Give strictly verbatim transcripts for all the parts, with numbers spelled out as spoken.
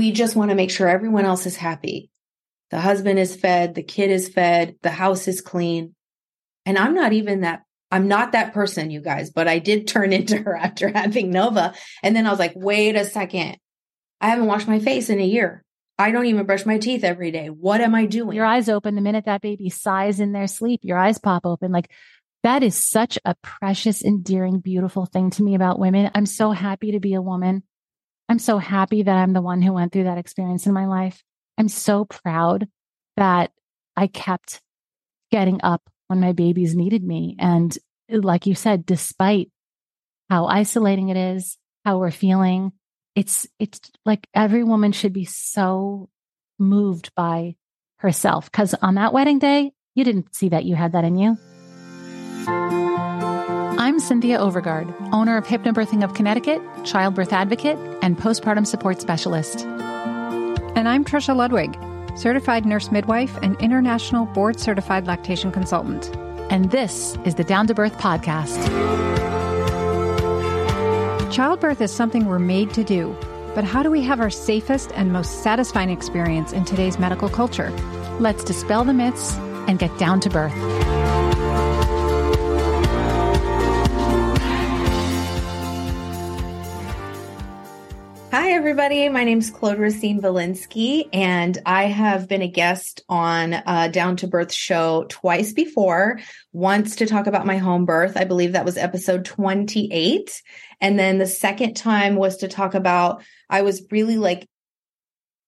we just want to make sure everyone else is happy. The husband is fed, the kid is fed, the house is clean. And I'm not even that, I'm not that person, you guys, but I did turn into her after having Nova. And then I was like, wait a second. I haven't washed my face in a year. I don't even brush my teeth every day. What am I doing? Your eyes open the minute that baby sighs in their sleep, your eyes pop open. Like, that is such a precious, endearing, beautiful thing to me about women. I'm so happy to be a woman. I'm so happy that I'm the one who went through that experience in my life. I'm so proud that I kept getting up when my babies needed me. And like you said, despite how isolating it is, how we're feeling, it's it's like every woman should be so moved by herself. Because on that wedding day, you didn't see that you had that in you. I'm Cynthia Overgaard, owner of Hypnobirthing of Connecticut, childbirth advocate, and postpartum support specialist. And I'm Trisha Ludwig, certified nurse midwife and international board-certified lactation consultant. And this is the Down to Birth podcast. Childbirth is something we're made to do, but how do we have our safest and most satisfying experience in today's medical culture? Let's dispel the myths and get down to birth. Hi, everybody. My name is Claude Racine-Valinsky, and I have been a guest on a Down to Birth show twice before, once to talk about my home birth. I believe that was episode twenty-eight. And then the second time was to talk about, I was really like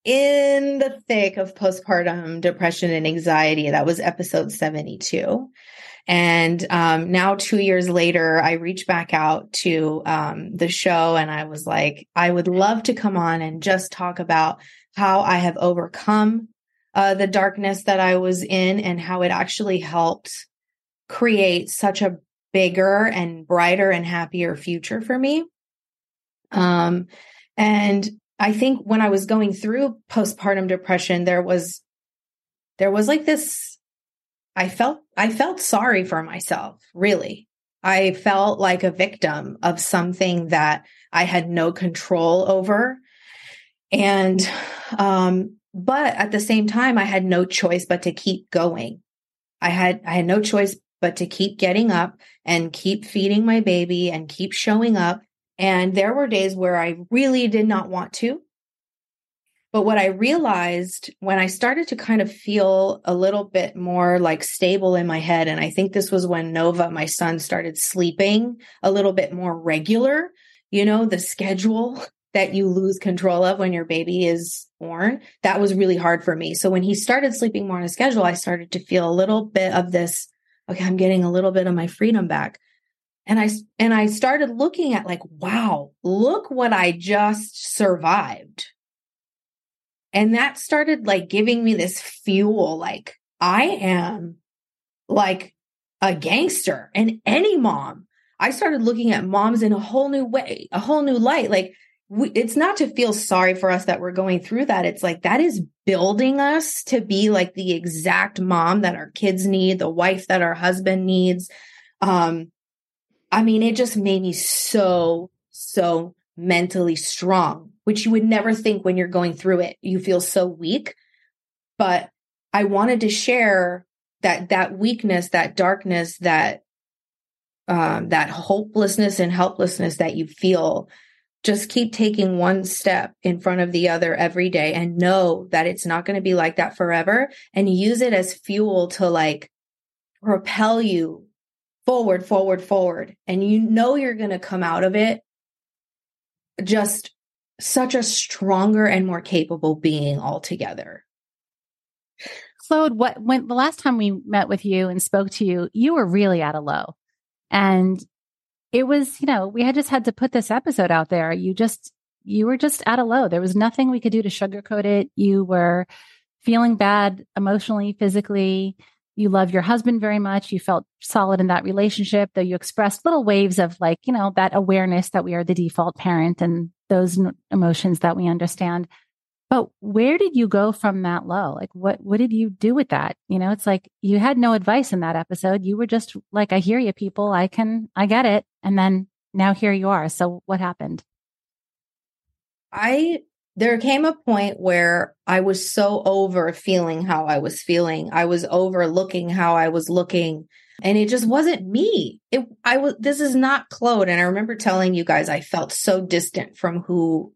in the thick of postpartum depression and anxiety. That was episode seventy-two. And um, now two years later, I reached back out to um, the show, and I was like, I would love to come on and just talk about how I have overcome uh, the darkness that I was in and how it actually helped create such a bigger and brighter and happier future for me. Um, and I think when I was going through postpartum depression, there was, there was like this, I felt, I felt sorry for myself, really. I felt like a victim of something that I had no control over. And, um, but at the same time, I had no choice but to keep going. I had, I had no choice but to keep getting up and keep feeding my baby and keep showing up. And there were days where I really did not want to. But what I realized when I started to kind of feel a little bit more like stable in my head, and I think this was when Nova, my son, started sleeping a little bit more regular, you know, the schedule that you lose control of when your baby is born, that was really hard for me. So when he started sleeping more on a schedule, I started to feel a little bit of this, okay, I'm getting a little bit of my freedom back. And I, and I started looking at like, wow, look what I just survived. And that started like giving me this fuel, like I am like a gangster and any mom. I started looking at moms in a whole new way, a whole new light. Like we, it's not to feel sorry for us that we're going through that. It's like that is building us to be like the exact mom that our kids need, the wife that our husband needs. Um, I mean, it just made me so, so mentally strong, which you would never think when you're going through it. You feel so weak. But I wanted to share that that weakness, that darkness, that um, that hopelessness and helplessness that you feel. Just keep taking one step in front of the other every day and know that it's not going to be like that forever, and use it as fuel to like propel you forward, forward, forward. And you know you're going to come out of it just such a stronger and more capable being altogether. Claude, what when the last time we met with you and spoke to you, you were really at a low. And it was, you know, we had just had to put this episode out there. You just, you were just at a low. There was nothing we could do to sugarcoat it. You were feeling bad emotionally, physically. You love your husband very much. You felt solid in that relationship, though you expressed little waves of like, you know, that awareness that we are the default parent and those n- emotions that we understand. But where did you go from that low? Like, what, what did you do with that? You know, it's like, you had no advice in that episode. You were just like, I hear you people, I can, I get it. And then now here you are. So what happened? I there came a point where I was so over feeling how I was feeling. I was overlooking how I was looking, and it just wasn't me. It, I was, this is not Claude. And I remember telling you guys, I felt so distant from who,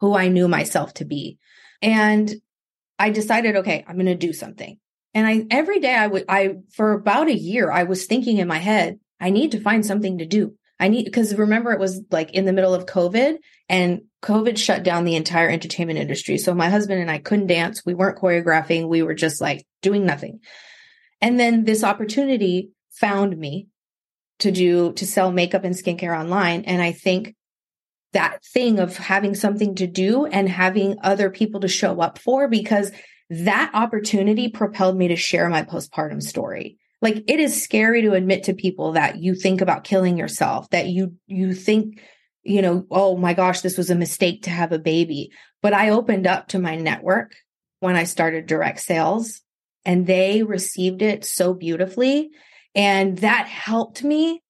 who I knew myself to be. And I decided, okay, I'm going to do something. And I, every day I would, I, for about a year, I was thinking in my head, I need to find something to do. I need, because remember, it was like in the middle of COVID, and COVID shut down the entire entertainment industry. So my husband and I couldn't dance. We weren't choreographing. We were just like doing nothing. And then this opportunity found me to do, to sell makeup and skincare online. And I think that thing of having something to do and having other people to show up for, because that opportunity propelled me to share my postpartum story. Like, it is scary to admit to people that you think about killing yourself, that you, you think, you know, oh my gosh, this was a mistake to have a baby. But I opened up to my network when I started direct sales, and they received it so beautifully. And that helped me.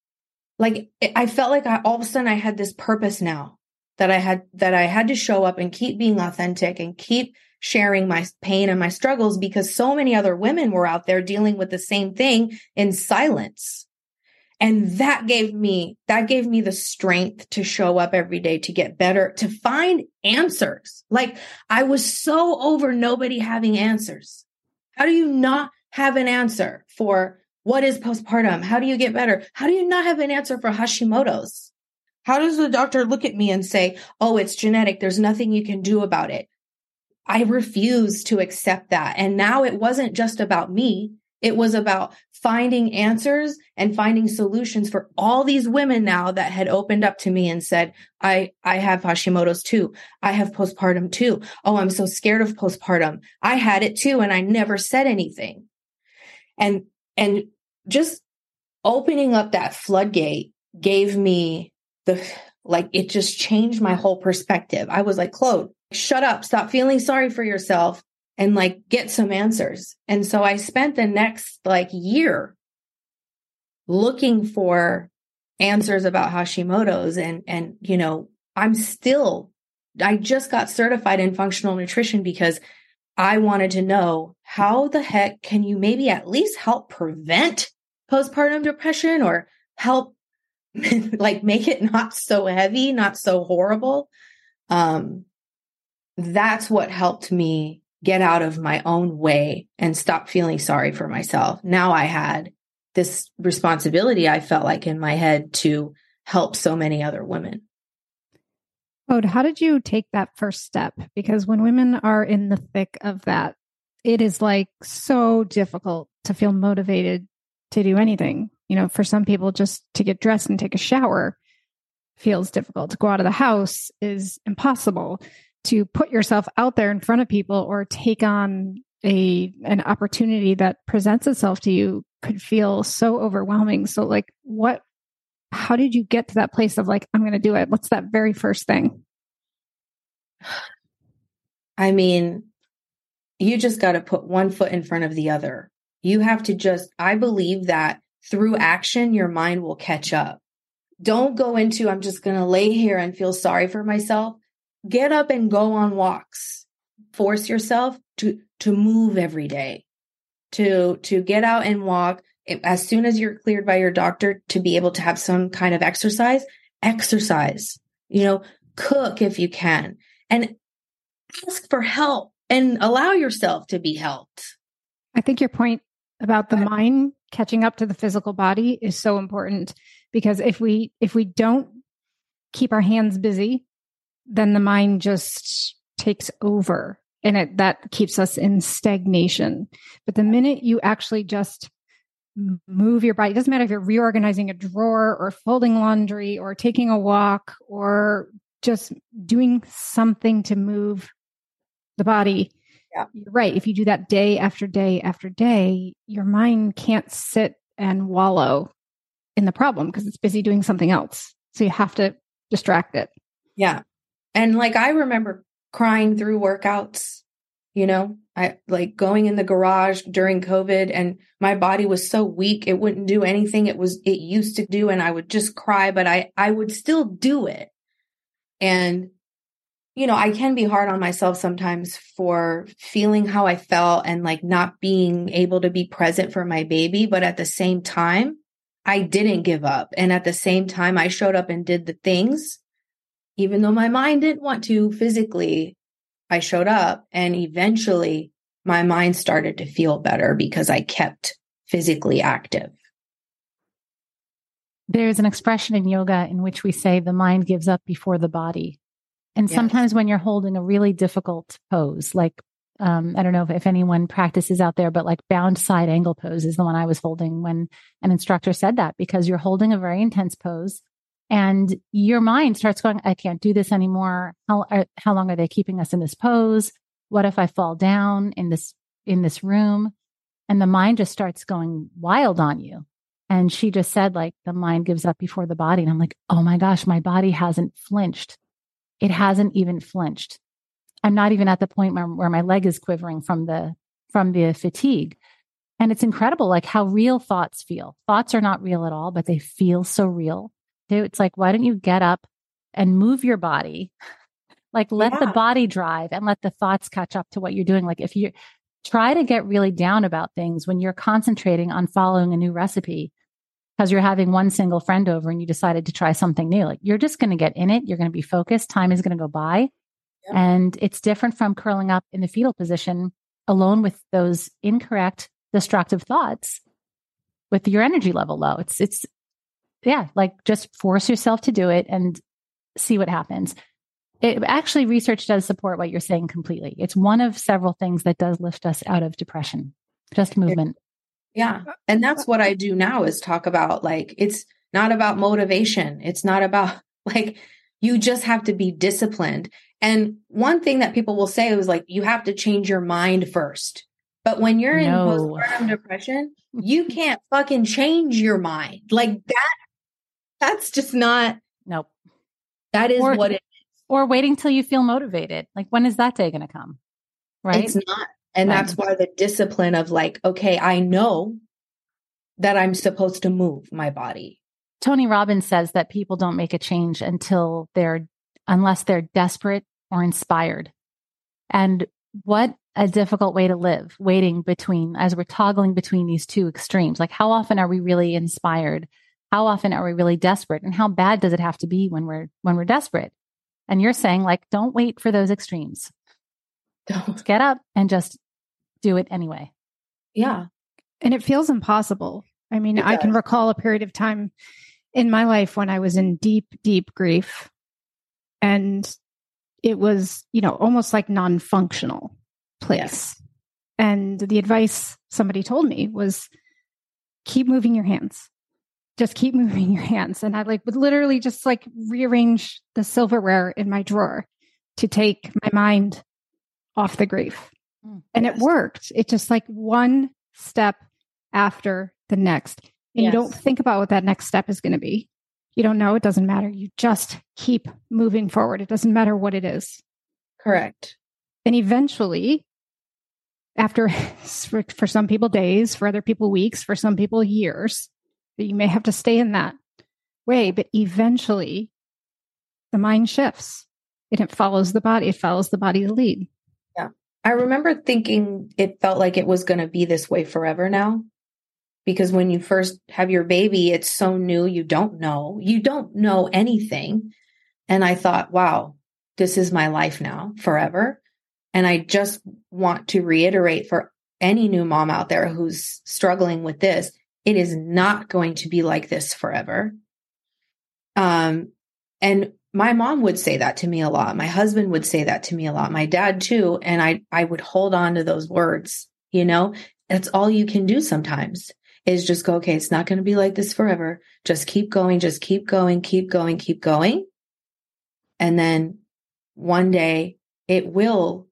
Like, I felt like I, all of a sudden I had this purpose now that I had, that I had to show up and keep being authentic and keep sharing my pain and my struggles, because so many other women were out there dealing with the same thing in silence. And that gave me, that gave me the strength to show up every day, to get better, to find answers. Like, I was so over nobody having answers. How do you not have an answer for what is postpartum? How do you get better? How do you not have an answer for Hashimoto's? How does the doctor look at me and say, oh, it's genetic, there's nothing you can do about it? I refused to accept that. And now it wasn't just about me. It was about finding answers and finding solutions for all these women now that had opened up to me and said, I, I have Hashimoto's too. I have postpartum too. Oh, I'm so scared of postpartum. I had it too, and I never said anything. And, and just opening up that floodgate gave me the, like, it just changed my whole perspective. I was like, Claude, shut up, stop feeling sorry for yourself, and like get some answers. And so I spent the next like year looking for answers about Hashimoto's. And, and, you know, I'm still, I just got certified in functional nutrition because I wanted to know, how the heck can you maybe at least help prevent postpartum depression, or help like make it not so heavy, not so horrible. Um, That's what helped me get out of my own way and stop feeling sorry for myself. Now I had this responsibility, I felt like, in my head to help so many other women. Claude, how did you take that first step? Because when women are in the thick of that, it is like so difficult to feel motivated to do anything. You know, for some people, just to get dressed and take a shower feels difficult. To go out of the house is impossible. To put yourself out there in front of people or take on a an opportunity that presents itself to you could feel so overwhelming. So like, what, how did you get to that place of like, I'm going to do it? What's that very first thing? I mean, you just got to put one foot in front of the other. You have to just, I believe that through action, your mind will catch up. Don't go into, I'm just going to lay here and feel sorry for myself. Get up and go on walks. Force yourself to, to move every day, to, to get out and walk. As soon as you're cleared by your doctor to be able to have some kind of exercise, exercise, you know, cook if you can, and ask for help and allow yourself to be helped. I think your point about the mind catching up to the physical body is so important, because if we, if we don't keep our hands busy, then the mind just takes over, and it, that keeps us in stagnation. But the minute you actually just move your body, it doesn't matter if you're reorganizing a drawer or folding laundry or taking a walk or just doing something to move the body. Yeah. You're right. If you do that day after day after day, your mind can't sit and wallow in the problem because it's busy doing something else. So you have to distract it. Yeah. And like, I remember crying through workouts, you know, I like going in the garage during COVID, and my body was so weak. It wouldn't do anything it was, it used to do. And I would just cry, but I, I would still do it. And, you know, I can be hard on myself sometimes for feeling how I felt and like not being able to be present for my baby. But at the same time, I didn't give up. And at the same time, I showed up and did the things, even though my mind didn't want to physically. I showed up, and eventually my mind started to feel better because I kept physically active. There's an expression in yoga in which we say the mind gives up before the body. And yes. Sometimes when you're holding a really difficult pose, like, um, I don't know if, if anyone practices out there, but like bound side angle pose is the one I was holding when an instructor said that, because you're holding a very intense pose. And your mind starts going, I can't do this anymore. How are, how long are they keeping us in this pose? What if I fall down in this, in this room? And the mind just starts going wild on you. And she just said, like, the mind gives up before the body. And I'm like, oh my gosh, my body hasn't flinched. It hasn't even flinched. I'm not even at the point where, where my leg is quivering from the, from the fatigue. And it's incredible, like how real thoughts feel. Thoughts are not real at all, but they feel so real. It's like, why don't you get up and move your body? Like, let yeah. the body drive and let the thoughts catch up to what you're doing. Like, if you try to get really down about things when you're concentrating on following a new recipe because you're having one single friend over and you decided to try something new, like, you're just going to get in it. You're going to be focused. Time is going to go by. Yeah. And it's different from curling up in the fetal position alone with those incorrect, destructive thoughts with your energy level low. It's, it's, Yeah, like just force yourself to do it and see what happens. It actually, research does support what you're saying completely. It's one of several things that does lift us out of depression, just movement. Yeah. And that's what I do now is talk about, like, it's not about motivation. It's not about, like, you just have to be disciplined. And one thing that people will say is like, you have to change your mind first. But when you're in no. postpartum depression, you can't fucking change your mind. Like that, that's just not, nope. That is or, what it is. Or waiting till you feel motivated. Like, when is that day going to come? Right. It's not. And right. That's why the discipline of like, okay, I know that I'm supposed to move my body. Tony Robbins says that people don't make a change until they're, unless they're desperate or inspired. And what a difficult way to live, waiting between, as we're toggling between these two extremes. Like, how often are we really inspired? How often are we really desperate? And how bad does it have to be when we're, when we're desperate? And you're saying, like, don't wait for those extremes. Don't. Get up and just do it anyway. Yeah. And it feels impossible. I mean, I can recall a period of time in my life when I was in deep, deep grief, and it was, you know, almost like non-functional place. Yes. And the advice somebody told me was, keep moving your hands. Just keep moving your hands. And I like would literally just like rearrange the silverware in my drawer to take my mind off the grief. Mm, and yes. It worked. It just like one step after the next. And yes. You don't think about what that next step is going to be. You don't know. It doesn't matter. You just keep moving forward. It doesn't matter what it is. Correct. And eventually, after, for, for some people days, for other people weeks, for some people years, you may have to stay in that way. But eventually, the mind shifts and it follows the body. It follows the body's lead. Yeah. I remember thinking it felt like it was going to be this way forever now. Because when you first have your baby, it's so new. You don't know. You don't know anything. And I thought, wow, this is my life now forever. And I just want to reiterate for any new mom out there who's struggling with this, it is not going to be like this forever. Um, and my mom would say that to me a lot. My husband would say that to me a lot. My dad too. And I, I would hold on to those words, you know, that's all you can do sometimes is just go, okay, it's not going to be like this forever. Just keep going, just keep going, keep going, keep going. And then one day it will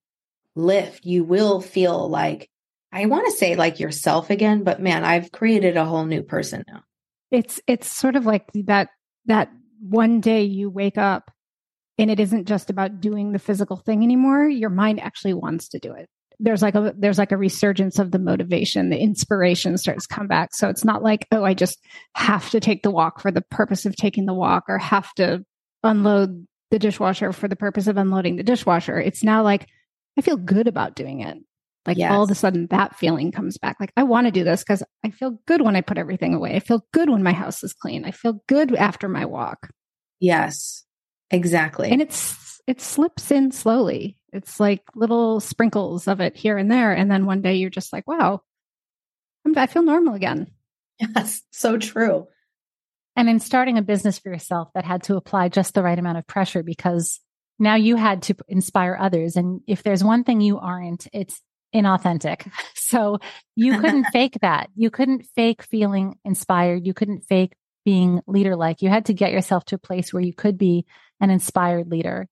lift. You will feel like, I want to say like yourself again, but man, I've created a whole new person now. It's, it's sort of like that, that one day you wake up and it isn't just about doing the physical thing anymore. Your mind actually wants to do it. There's like a, there's like a resurgence of the motivation, the inspiration starts to come back. So it's not like, oh, I just have to take the walk for the purpose of taking the walk or have to unload the dishwasher for the purpose of unloading the dishwasher. It's now like, I feel good about doing it. Like yes. all of a sudden that feeling comes back. Like I want to do this because I feel good when I put everything away. I feel good when my house is clean. I feel good after my walk. Yes, exactly. And it's, it slips in slowly. It's like little sprinkles of it here and there. And then one day you're just like, wow, I'm, I feel normal again. Yes. So true. And in starting a business for yourself, that had to apply just the right amount of pressure, because now you had to inspire others. And if there's one thing you aren't, it's inauthentic. So you couldn't fake that. You couldn't fake feeling inspired. You couldn't fake being leader-like. You had to get yourself to a place where you could be an inspired leader.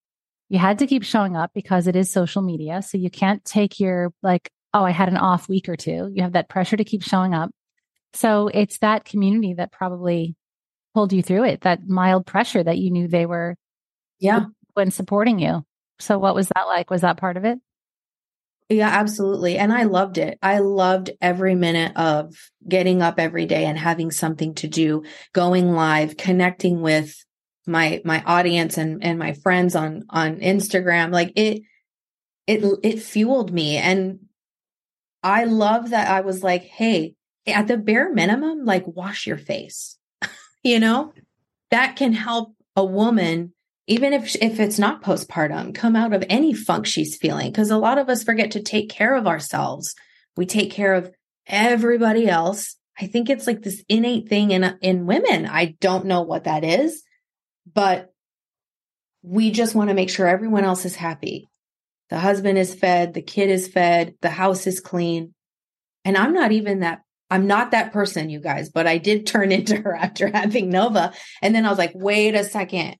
You had to keep showing up because it is social media. So you can't take your like, oh, I had an off week or two. You have that pressure to keep showing up. So it's that community that probably pulled you through it, that mild pressure that you knew they were yeah, when supporting you. So what was that like? Was that part of it? Yeah, absolutely. And I loved it. I loved every minute of getting up every day and having something to do, going live, connecting with my, my audience and, and my friends on, on Instagram. Like it, it, it fueled me. And I love that I was like, hey, at the bare minimum, like wash your face. You know, that can help a woman, even if if it's not postpartum, come out of any funk she's feeling. Because a lot of us forget to take care of ourselves. We take care of everybody else. I think it's like this innate thing in in women. I don't know what that is, but we just want to make sure everyone else is happy. The husband is fed, the kid is fed, the house is clean. And I'm not even that I'm not that person, you guys, but I did turn into her after having Nova. And then I was like, wait a second.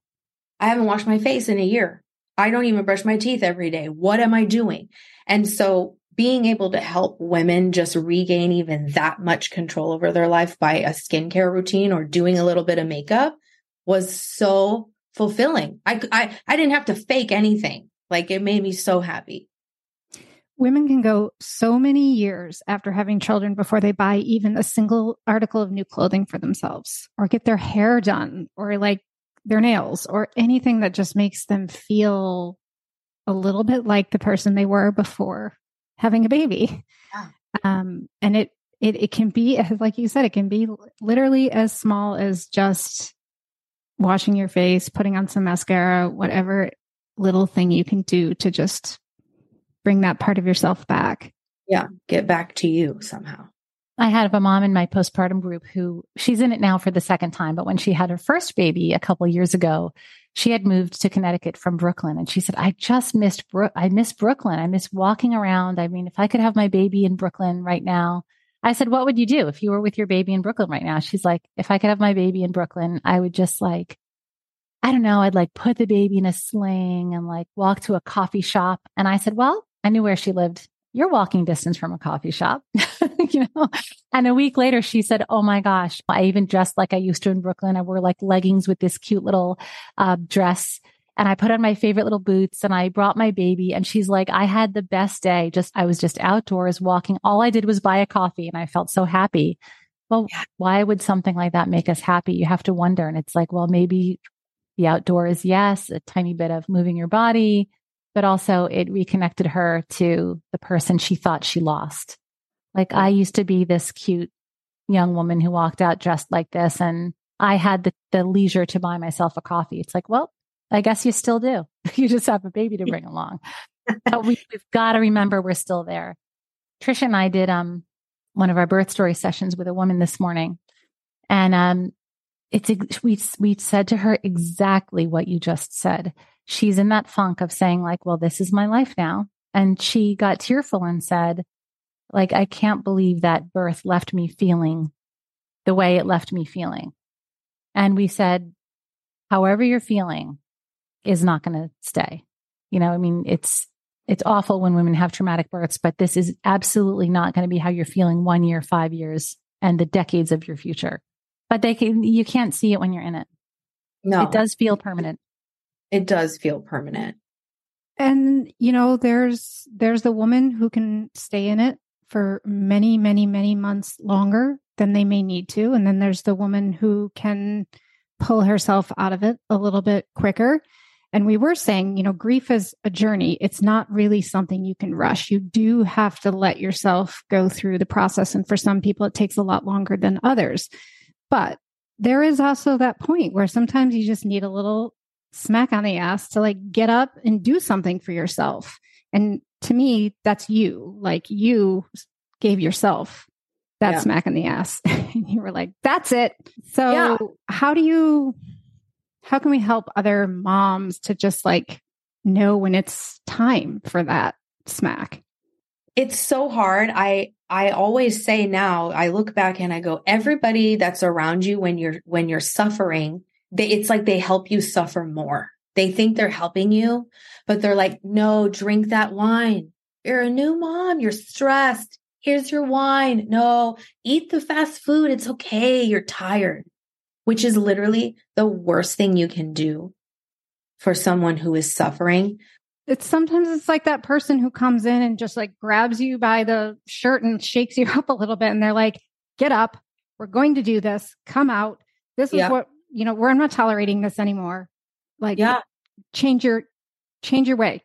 I haven't washed my face in a year. I don't even brush my teeth every day. What am I doing? And so being able to help women just regain even that much control over their life by a skincare routine or doing a little bit of makeup was so fulfilling. I, I, I didn't have to fake anything. Like it made me so happy. Women can go so many years after having children before they buy even a single article of new clothing for themselves or get their hair done or like their nails or anything that just makes them feel a little bit like the person they were before having a baby. Yeah. Um, and it, it, it can be, like you said, it can be literally as small as just washing your face, putting on some mascara, whatever little thing you can do to just bring that part of yourself back. Yeah. Get back to you somehow. I had a mom in my postpartum group who she's in it now for the second time, but when she had her first baby a couple of years ago, she had moved to Connecticut from Brooklyn. And she said, I just missed, Bro- I miss Brooklyn. I miss walking around. I mean, if I could have my baby in Brooklyn right now. I said, what would you do if you were with your baby in Brooklyn right now? She's like, if I could have my baby in Brooklyn, I would just like, I don't know, I'd like put the baby in a sling and like walk to a coffee shop. And I said, well, I knew where she lived. You're walking distance from a coffee shop, you know? And a week later she said, oh my gosh, I even dressed like I used to in Brooklyn. I wore like leggings with this cute little uh, dress and I put on my favorite little boots and I brought my baby. And she's like, I had the best day. Just, I was just outdoors walking. All I did was buy a coffee and I felt so happy. Well, yeah. Why would something like that make us happy? You have to wonder. And it's like, well, maybe the outdoors, yes, a tiny bit of moving your body, but also it reconnected her to the person she thought she lost. Like I used to be this cute young woman who walked out dressed like this and I had the, the leisure to buy myself a coffee. It's like, well, I guess you still do. You just have a baby to bring along. But we, we've got to remember we're still there. Trisha and I did um one of our birth story sessions with a woman this morning. And um it's we we said to her exactly what you just said. She's in that funk of saying like, well, this is my life now. And she got tearful and said, like, I can't believe that birth left me feeling the way it left me feeling. And we said, however you're feeling is not going to stay. You know, I mean, it's, it's awful when women have traumatic births, but this is absolutely not going to be how you're feeling one year, five years, and the decades of your future. But they can, you can't see it when you're in it. No, it does feel permanent. It does feel permanent. And, you know, there's, there's the woman who can stay in it for many, many, many months longer than they may need to. And then there's the woman who can pull herself out of it a little bit quicker. And we were saying, you know, grief is a journey. It's not really something you can rush. You do have to let yourself go through the process. And for some people, it takes a lot longer than others. But there is also that point where sometimes you just need a little smack on the ass to like get up and do something for yourself. And to me, that's you. Like you gave yourself that yeah. smack in the ass. And you were like, that's it. So yeah. how do you, how can we help other moms to just like know when it's time for that smack? It's so hard. I, I always say now, I look back and I go, everybody that's around you when you're, when you're suffering, they, it's like they help you suffer more. They think they're helping you, but they're like, no, drink that wine. You're a new mom. You're stressed. Here's your wine. No, eat the fast food. It's okay. You're tired, which is literally the worst thing you can do for someone who is suffering. It's sometimes it's like that person who comes in and just like grabs you by the shirt and shakes you up a little bit. And they're like, get up. We're going to do this. Come out. This is yeah. what, you know, we're not tolerating this anymore. Like, yeah. change your, change your way.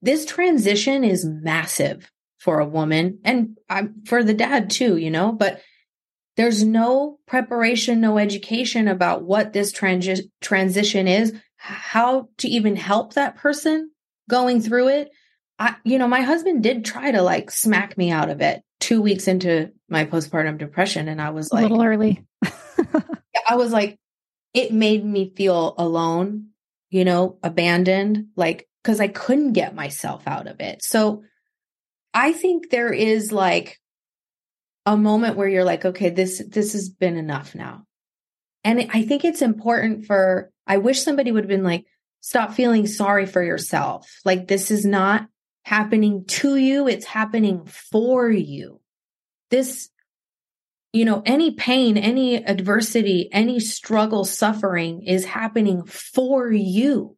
This transition is massive for a woman and um, for the dad too, you know, but there's no preparation, no education about what this transi- transition is, how to even help that person going through it. I, you know, my husband did try to like smack me out of it two weeks into my postpartum depression. And I was like, a little early. I was like, it made me feel alone, you know, abandoned, like, cause I couldn't get myself out of it. So I think there is like a moment where you're like, okay, this, this has been enough now. And I think it's important for, I wish somebody would have been like, stop feeling sorry for yourself. Like this is not happening to you. It's happening for you. This, you know, any pain, any adversity, any struggle, suffering is happening for you.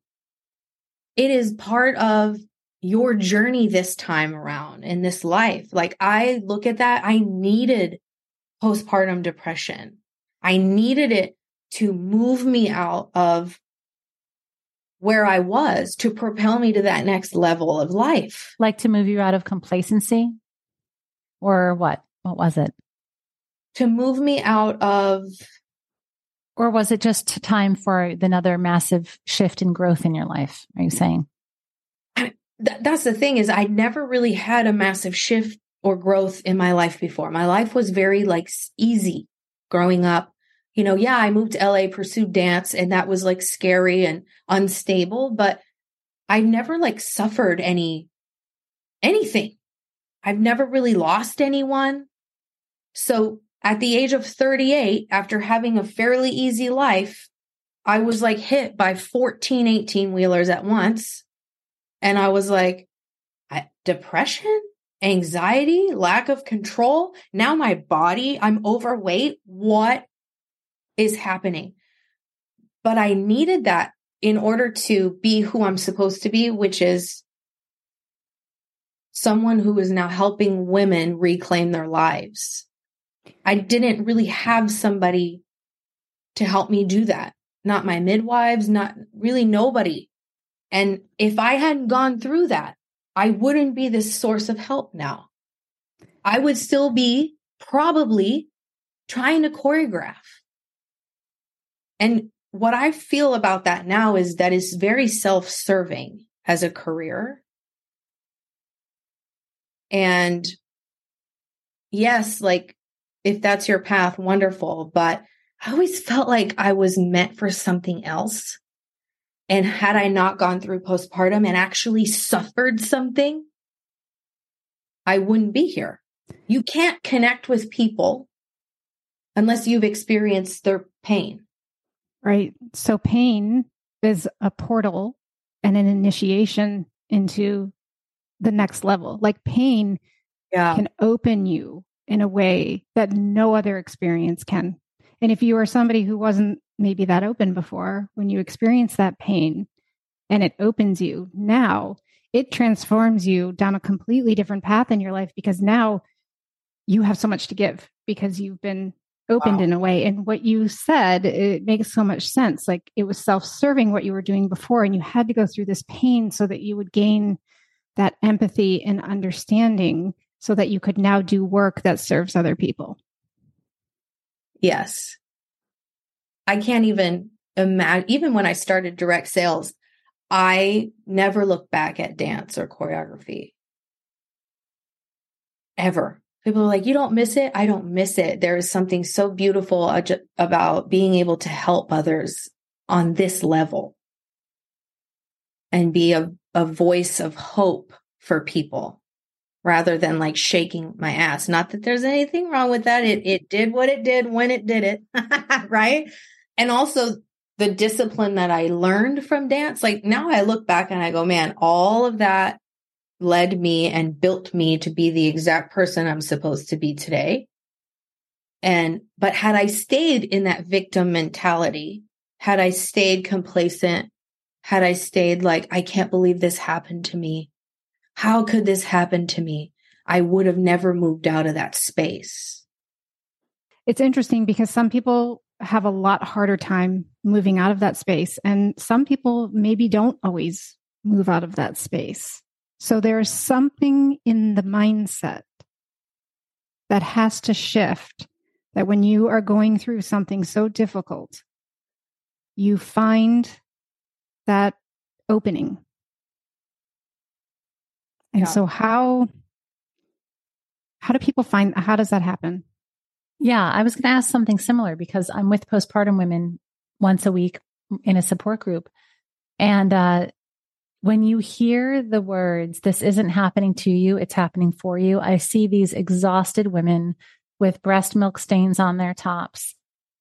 It is part of your journey this time around in this life. Like I look at that, I needed postpartum depression. I needed it to move me out of where I was, to propel me to that next level of life. Like to move you out of complacency or what? What was it? To move me out of... Or was it just time for another massive shift in growth in your life? Are you saying? Th- that's the thing is I never really had a massive shift or growth in my life before. My life was very like easy growing up. You know, yeah, I moved to L A, pursued dance, and that was like scary and unstable, but I never like suffered any, anything. I've never really lost anyone. So at the age of thirty-eight, after having a fairly easy life, I was like hit by fourteen eighteen-wheelers at once. And I was like, depression, anxiety, lack of control. Now my body, I'm overweight. What is happening? But I needed that in order to be who I'm supposed to be, which is someone who is now helping women reclaim their lives. I didn't really have somebody to help me do that. Not my midwives, not really nobody. And if I hadn't gone through that, I wouldn't be this source of help now. I would still be probably trying to choreograph. And what I feel about that now is that it's very self-serving as a career. And yes, like if that's your path, wonderful. But I always felt like I was meant for something else. And had I not gone through postpartum and actually suffered something, I wouldn't be here. You can't connect with people unless you've experienced their pain. Right. So pain is a portal and an initiation into the next level. Like pain yeah. can open you in a way that no other experience can. And if you are somebody who wasn't maybe that open before, when you experience that pain and it opens you, now it transforms you down a completely different path in your life because now you have so much to give because you've been opened wow. in a way. And what you said, it makes so much sense. Like it was self-serving what you were doing before, and you had to go through this pain so that you would gain that empathy and understanding so that you could now do work that serves other people. Yes. I can't even imagine, even when I started direct sales, I never looked back at dance or choreography. Ever. People are like, you don't miss it. I don't miss it. There is something so beautiful about being able to help others on this level and be a, a voice of hope for people rather than like shaking my ass. Not that there's anything wrong with that. It it did what it did when it did it. Right. And also the discipline that I learned from dance. Like now I look back and I go, man, all of that led me and built me to be the exact person I'm supposed to be today. And, but had I stayed in that victim mentality, had I stayed complacent, had I stayed like, I can't believe this happened to me. How could this happen to me? I would have never moved out of that space. It's interesting because some people have a lot harder time moving out of that space. And some people maybe don't always move out of that space. So there's something in the mindset that has to shift, that when you are going through something so difficult, you find that opening. And yeah. so how, how do people find, how does that happen? Yeah, I was going to ask something similar because I'm with postpartum women once a week in a support group. And, uh, when you hear the words, this isn't happening to you, it's happening for you. I see these exhausted women with breast milk stains on their tops,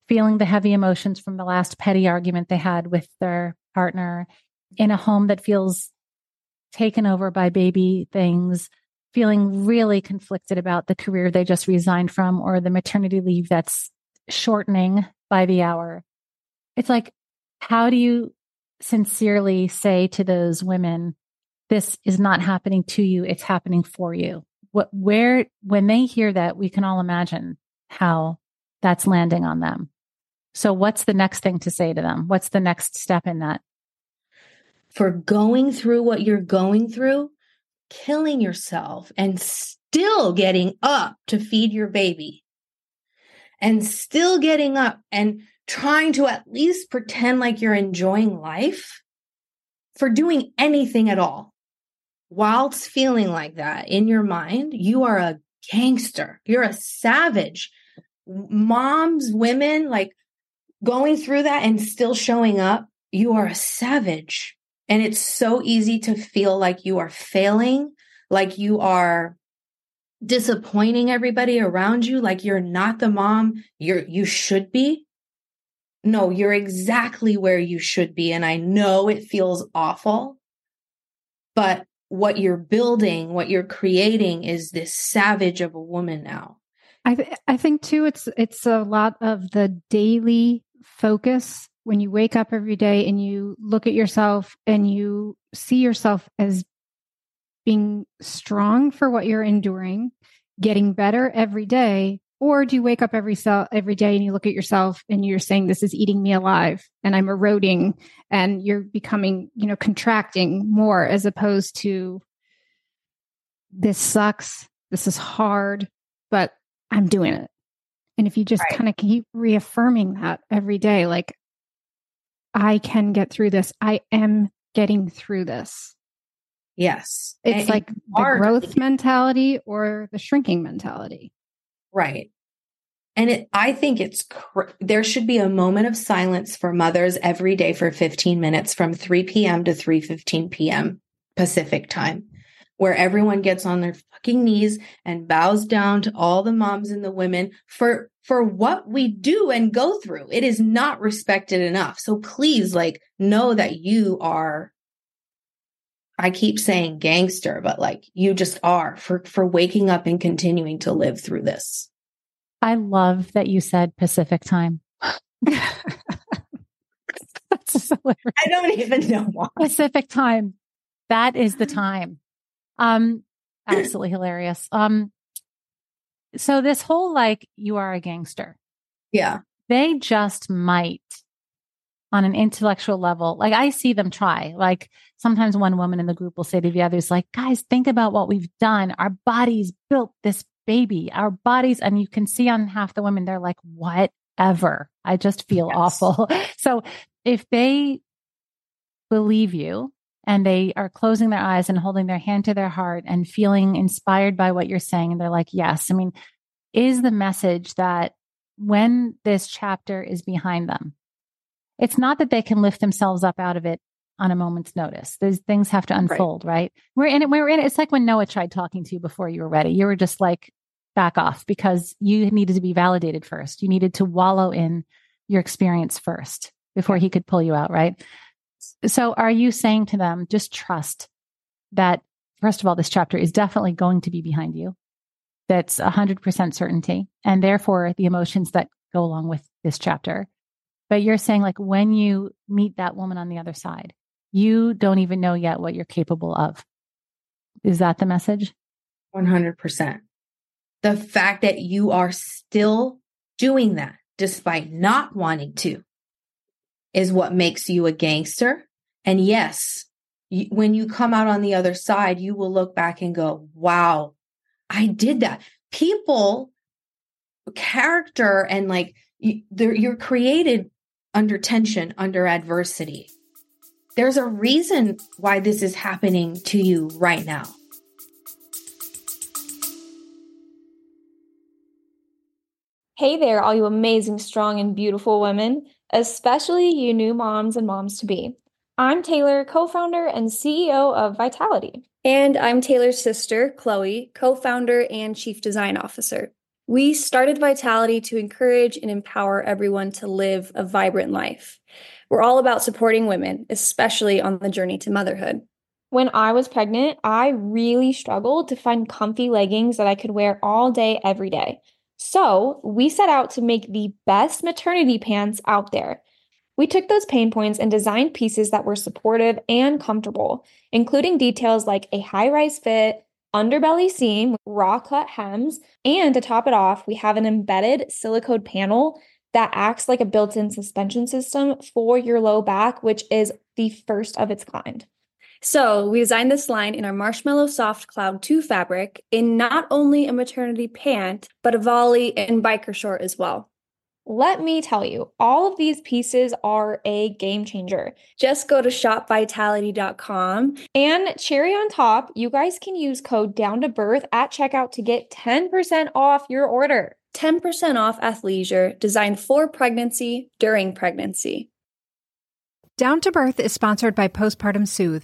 feeling the heavy emotions from the last petty argument they had with their partner, in a home that feels taken over by baby things, feeling really conflicted about the career they just resigned from or the maternity leave that's shortening by the hour. It's like, how do you sincerely say to those women, this is not happening to you, it's happening for you? What, where, when they hear that, we can all imagine how that's landing on them. So what's the next thing to say to them? What's the next step in that? For going through what you're going through, killing yourself and still getting up to feed your baby and still getting up and trying to at least pretend like you're enjoying life, for doing anything at all, whilst feeling like that in your mind, you are a gangster. You're a savage. Moms, women, like going through that and still showing up, you are a savage. And it's so easy to feel like you are failing, like you are disappointing everybody around you, like you're not the mom you're, you should be. No, you're exactly where you should be. And I know it feels awful, but what you're building, what you're creating is this savage of a woman now. I th- I think too, it's, it's a lot of the daily focus. When you wake up every day and you look at yourself and you see yourself as being strong for what you're enduring, getting better every day. Or do you wake up every cell, every day and you look at yourself and you're saying, this is eating me alive and I'm eroding, and you're becoming, you know, contracting more, as opposed to, this sucks, this is hard, but I'm doing it. And if you just right. kind of keep reaffirming that every day, like, I can get through this. I am getting through this. Yes. It's and like the growth mentality or the shrinking mentality. Right. And it, I think it's, cr- there should be a moment of silence for mothers every day for fifteen minutes from three p.m. to three fifteen p.m. Pacific time, where everyone gets on their fucking knees and bows down to all the moms and the women for, for what we do and go through. It is not respected enough. So please, like, know that you are, I keep saying gangster, but like you just are for, for waking up and continuing to live through this. I love that you said Pacific time. That's so hilarious. I don't even know why. Pacific time. That is the time. Um, absolutely hilarious. Um, so this whole, like, you are a gangster, Yeah. They just might on an intellectual level. Like I see them try, like sometimes one woman in the group will say to the others, like, guys, think about what we've done. Our bodies built this baby, our bodies. And you can see on half the women, they're like, whatever, I just feel yes. awful. So if they believe you and they are closing their eyes and holding their hand to their heart and feeling inspired by what you're saying, and they're like, yes, I mean, is the message that when this chapter is behind them, it's not that they can lift themselves up out of it on a moment's notice. These things have to unfold, right? right? We're in it. We're in it. It's like when Noah tried talking to you before you were ready, you were just like, back off, because you needed to be validated first. You needed to wallow in your experience first before he could pull you out, right? So are you saying to them, just trust that, first of all, this chapter is definitely going to be behind you. That's one hundred percent certainty. And therefore, the emotions that go along with this chapter. But you're saying, like, when you meet that woman on the other side, you don't even know yet what you're capable of. Is that the message? one hundred percent. The fact that you are still doing that despite not wanting to is what makes you a gangster. And yes, you, when you come out on the other side, you will look back and go, wow, I did that. People, character, and like you, you're created under tension, under adversity. There's a reason why this is happening to you right now. Hey there, all you amazing, strong, and beautiful women, especially you new moms and moms-to-be. I'm Taylor, co-founder and C E O of Vitality. And I'm Taylor's sister, Chloe, co-founder and chief design officer. We started Vitality to encourage and empower everyone to live a vibrant life. We're all about supporting women, especially on the journey to motherhood. When I was pregnant, I really struggled to find comfy leggings that I could wear all day, every day. So we set out to make the best maternity pants out there. We took those pain points and designed pieces that were supportive and comfortable, including details like a high-rise fit, underbelly seam, raw-cut hems, and to top it off, we have an embedded silicone panel that acts like a built-in suspension system for your low back, which is the first of its kind. So we designed this line in our Marshmallow Soft Cloud two fabric in not only a maternity pant, but a volley and biker short as well. Let me tell you, all of these pieces are a game changer. Just go to shop vitality dot com and cherry on top, you guys can use code DOWNTOBIRTH at checkout to get ten percent off your order. ten percent off athleisure designed for pregnancy during pregnancy. Down to Birth is sponsored by Postpartum Soothe.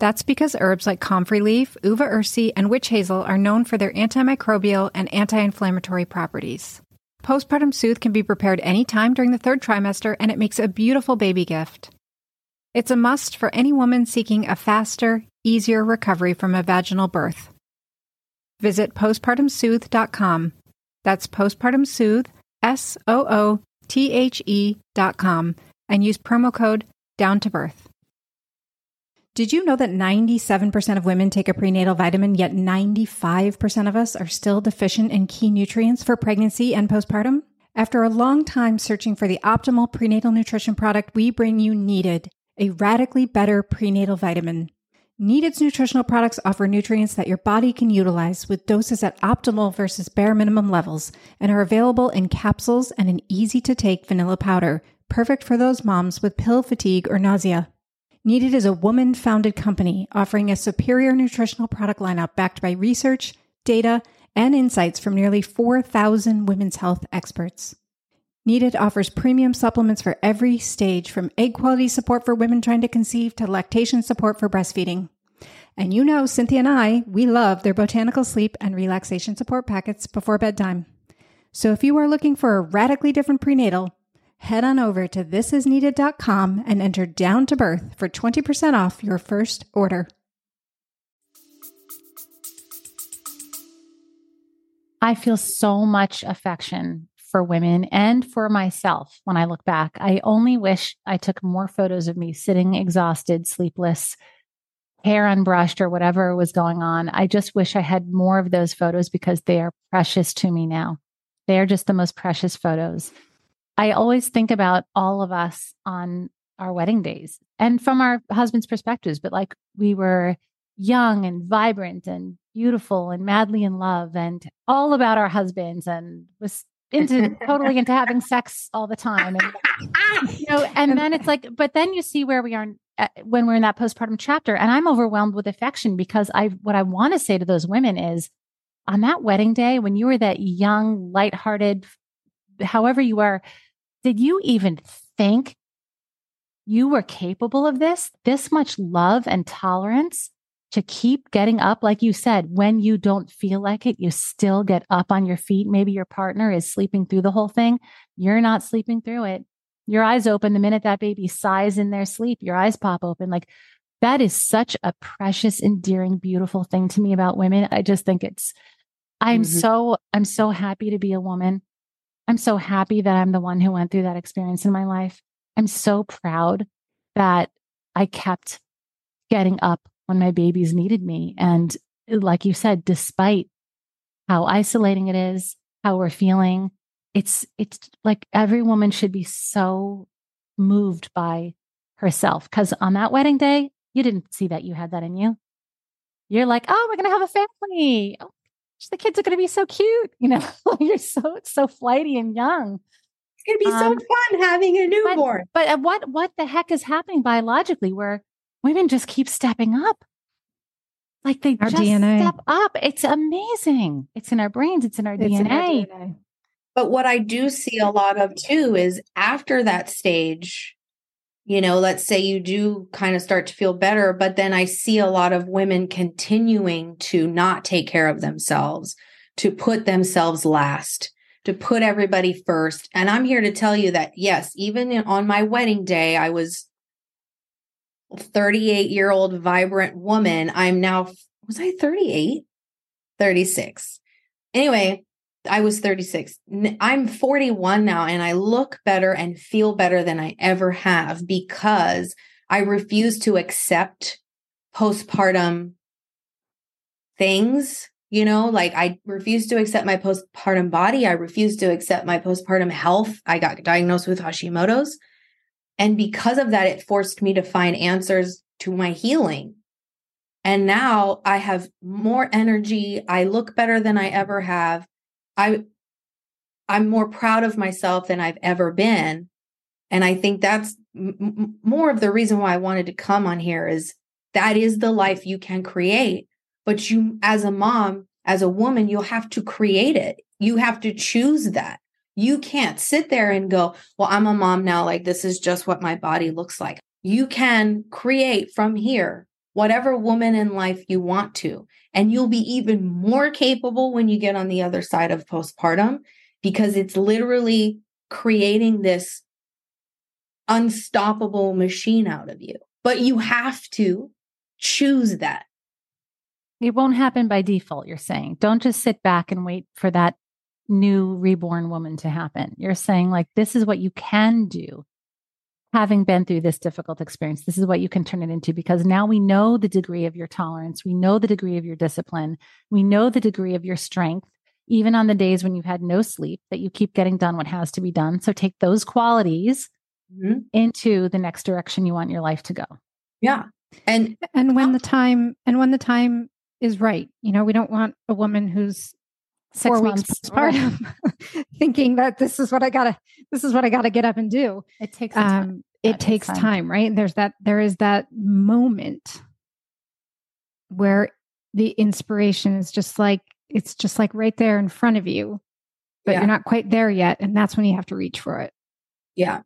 That's because herbs like comfrey leaf, uva ursi, and witch hazel are known for their antimicrobial and anti-inflammatory properties. Postpartum Soothe can be prepared anytime during the third trimester, and it makes a beautiful baby gift. It's a must for any woman seeking a faster, easier recovery from a vaginal birth. Visit postpartum soothe dot com. That's Postpartum Soothe, S O O T H E dot com, and use promo code DOWNTOBIRTH. Did you know that ninety-seven percent of women take a prenatal vitamin, yet ninety-five percent of us are still deficient in key nutrients for pregnancy and postpartum? After a long time searching for the optimal prenatal nutrition product, we bring you Needed, a radically better prenatal vitamin. Needed's nutritional products offer nutrients that your body can utilize with doses at optimal versus bare minimum levels and are available in capsules and an easy-to-take vanilla powder, perfect for those moms with pill fatigue or nausea. Needed is a woman-founded company offering a superior nutritional product lineup backed by research, data, and insights from nearly four thousand women's health experts. Needed offers premium supplements for every stage, from egg quality support for women trying to conceive to lactation support for breastfeeding. And you know, Cynthia and I, we love their botanical sleep and relaxation support packets before bedtime. So if you are looking for a radically different prenatal, head on over to this is needed dot com and enter Down to Birth for twenty percent off your first order. I feel so much affection for women and for myself when I look back. I only wish I took more photos of me sitting exhausted, sleepless, hair unbrushed, or whatever was going on. I just wish I had more of those photos because they are precious to me now. They are just the most precious photos. I always think about all of us on our wedding days and from our husbands' perspectives, but like we were young and vibrant and beautiful and madly in love and all about our husbands and was into totally into having sex all the time. And, you know, and then it's like, but then you see where we are when we're in that postpartum chapter, and I'm overwhelmed with affection because I, what I want to say to those women is on that wedding day, when you were that young, lighthearted, however you were, did you even think you were capable of this, this much love and tolerance? To keep getting up, like you said, when you don't feel like it, you still get up on your feet. Maybe your partner is sleeping through the whole thing. You're not sleeping through it. Your eyes open the minute that baby sighs in their sleep. Your eyes pop open. Like that is such a precious, endearing, beautiful thing to me about women. I just think it's, I'm mm-hmm. so, I'm so happy to be a woman. I'm so happy that I'm the one who went through that experience in my life. I'm so proud that I kept getting up when my babies needed me. And like you said, despite how isolating it is, how we're feeling, it's, it's like every woman should be so moved by herself. Cause on that wedding day, you didn't see that you had that in you. You're like, oh, we're going to have a family. Oh, the kids are going to be so cute. You know, you're so, so flighty and young. It's going to be um, so fun having a newborn. But, but what, what the heck is happening biologically where women just keep stepping up. Like they our just D N A. Step up. It's amazing. It's in our brains. It's in our, it's D N A. In our D N A. But what I do see a lot of too is after that stage, you know, let's say you do kind of start to feel better, but then I see a lot of women continuing to not take care of themselves, to put themselves last, to put everybody first. And I'm here to tell you that, yes, even on my wedding day, I was thirty-eight year old vibrant woman. I'm now, was I thirty-eight? thirty-six. Anyway, I was thirty-six. I'm forty-one now and I look better and feel better than I ever have because I refuse to accept postpartum things. You know, like I refuse to accept my postpartum body. I refuse to accept my postpartum health. I got diagnosed with Hashimoto's. And because of that, it forced me to find answers to my healing. And now I have more energy. I look better than I ever have. I, I'm more proud of myself than I've ever been. And I think that's m- more of the reason why I wanted to come on here is that is the life you can create. But you, as a mom, as a woman, you'll have to create it. You have to choose that. You can't sit there and go, well, I'm a mom now. Like, this is just what my body looks like. You can create from here whatever woman in life you want to. And you'll be even more capable when you get on the other side of postpartum because it's literally creating this unstoppable machine out of you. But you have to choose that. It won't happen by default, you're saying. Don't just sit back and wait for that new reborn woman to happen. You're saying like, this is what you can do. Having been through this difficult experience, this is what you can turn it into because now we know the degree of your tolerance. We know the degree of your discipline. We know the degree of your strength, even on the days when you've had no sleep, that you keep getting done what has to be done. So take those qualities mm-hmm. into the next direction you want your life to go. Yeah. And, and when the time, and when the time is right, you know, we don't want a woman who's Six Four months weeks postpartum, thinking that this is what I gotta, this is what I gotta get up and do. It takes, um, time. It takes time. time, right? And there's that, there is that moment where the inspiration is just like, it's just like right there in front of you, but yeah. you're not quite there yet. And that's when you have to reach for it. Yeah.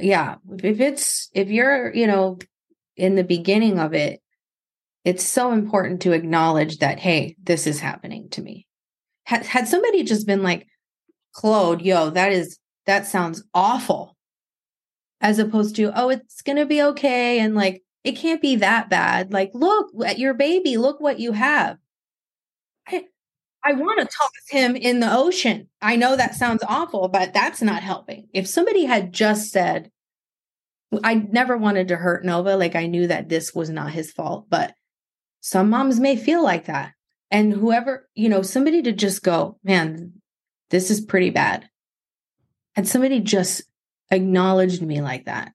Yeah. If it's, if you're, you know, in the beginning of it, it's so important to acknowledge that, hey, this is happening to me. Had somebody just been like, Claude, yo, that is, that sounds awful. as opposed to, oh, it's going to be okay. And like, it can't be that bad. Like, look at your baby, look what you have. I, I want to toss him in the ocean. I know that sounds awful, but that's not helping. If somebody had just said, I never wanted to hurt Nova. Like, I knew that this was not his fault, but some moms may feel like that. And whoever, you know, somebody to just go, man, this is pretty bad. And somebody just acknowledged me like that.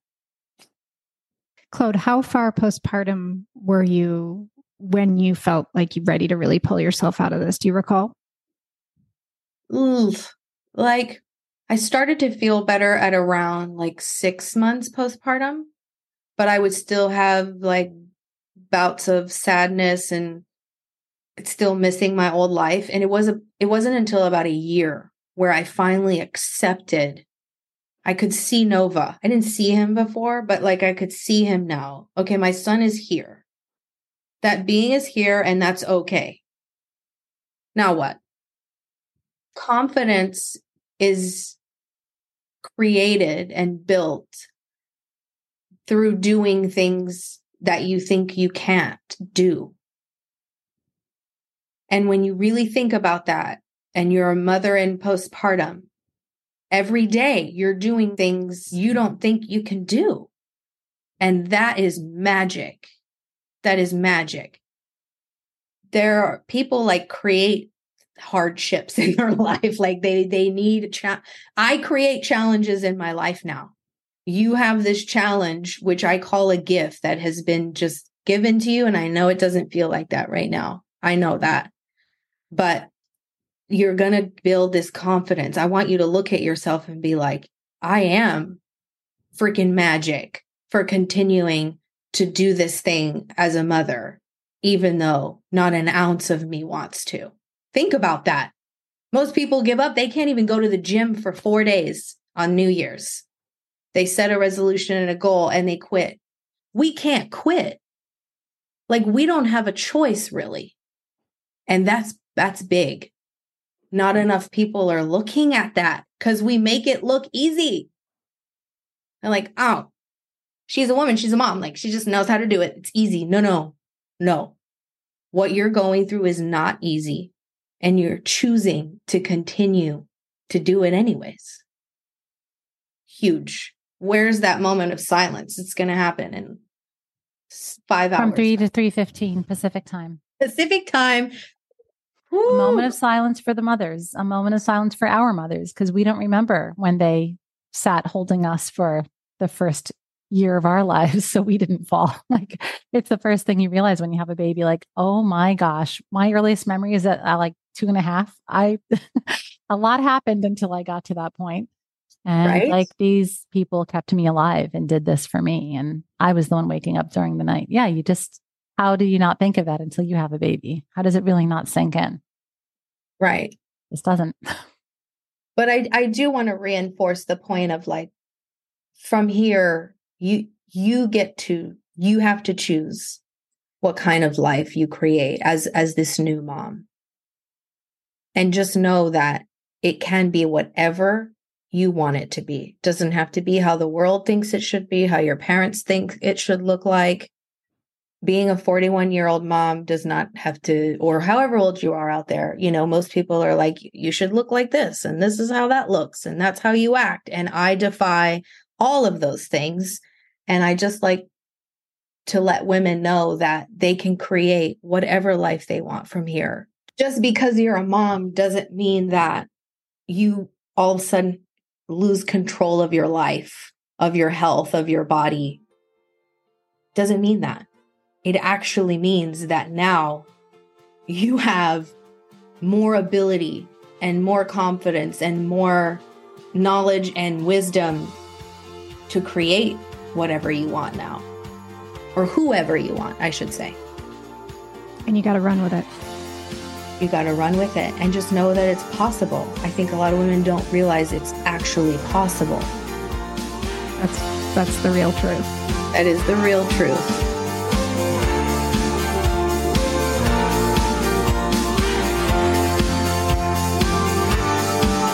Claude, how far postpartum were you when you felt like you're ready to really pull yourself out of this? Do you recall? Oof. Like, I started to feel better at around like six months postpartum, but I would still have like bouts of sadness and still missing my old life. And it wasn't, it wasn't until about a year where I finally accepted I could see Nova. I didn't see him before, but like I could see him now. Okay, my son is here. That being is here, and that's okay. Now what? Confidence is created and built through doing things that you think you can't do. And when you really think about that, and you're a mother in postpartum, every day you're doing things you don't think you can do. And that is magic. That is magic. There are people like create hardships in their life. Like they, they need, cha- I create challenges in my life now. You have this challenge, which I call a gift that has been just given to you. And I know it doesn't feel like that right now. I know that, but you're going to build this confidence. I want you to look at yourself and be like, I am freaking magic for continuing to do this thing as a mother, even though not an ounce of me wants to. Think about that. Most people give up. They can't even go to the gym for four days on New Year's. They set a resolution and a goal and they quit. We can't quit. Like, we don't have a choice really. And that's, that's big. Not enough people are looking at that because we make it look easy. And like, oh, she's a woman. She's a mom. Like, she just knows how to do it. It's easy. No, no, no. What you're going through is not easy. And you're choosing to continue to do it anyways. Huge. Where's that moment of silence? It's going to happen in five hours. From three to three fifteen Pacific time. Pacific time. Woo. A moment of silence for the mothers, a moment of silence for our mothers, because we don't remember when they sat holding us for the first year of our lives. So we didn't fall. Like, it's the first thing you realize when you have a baby, like, oh my gosh, my earliest memory is that I like two and a half. I, a lot happened until I got to that point. And right? Like, these people kept me alive and did this for me. And I was the one waking up during the night. Yeah. You just, how do you not think of that until you have a baby? How does it really not sink in? Right. This doesn't. But I, I do want to reinforce the point of like, from here, you, you get to, you have to choose what kind of life you create as, as this new mom. And just know that it can be whatever you want it to be. It doesn't have to be how the world thinks it should be, how your parents think it should look like. Being a forty-one-year-old mom does not have to, or however old you are out there, you know, most people are like, you should look like this, and this is how that looks, and that's how you act. And I defy all of those things. And I just like to let women know that they can create whatever life they want from here. Just because you're a mom doesn't mean that you all of a sudden lose control of your life, of your health, of your body. Doesn't mean that. It actually means that now you have more ability and more confidence and more knowledge and wisdom to create whatever you want now, or whoever you want, I should say. And you got to run with it. You got to run with it and just know that it's possible. I think a lot of women don't realize it's actually possible. That's, that's the real truth. That is the real truth.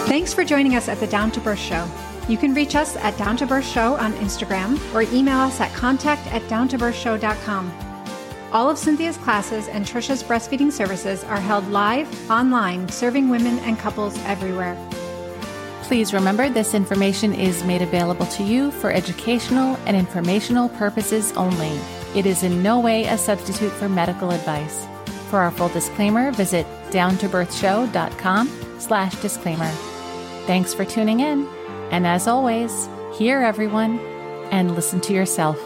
Thanks for joining us at the Down to Birth Show. You can reach us at Down to Birth Show on Instagram or email us at contact at down to birth show dot com. All of Cynthia's classes and Trisha's breastfeeding services are held live, online, serving women and couples everywhere. Please remember this information is made available to you for educational and informational purposes only. It is in no way a substitute for medical advice. For our full disclaimer, visit down to birth show dot com slash disclaimer. Thanks for tuning in. And as always, hear everyone and listen to yourself.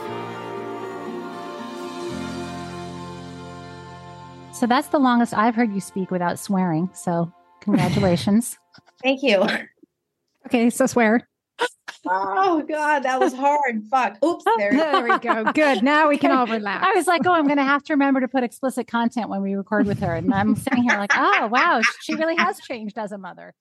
So that's the longest I've heard you speak without swearing. So congratulations. Thank you. Okay, so swear. Oh, God, that was hard. Fuck. Oops, there, there we go. Good. Now we can all relax. I was like, oh, I'm going to have to remember to put explicit content when we record with her. And I'm sitting here like, oh, wow, she really has changed as a mother.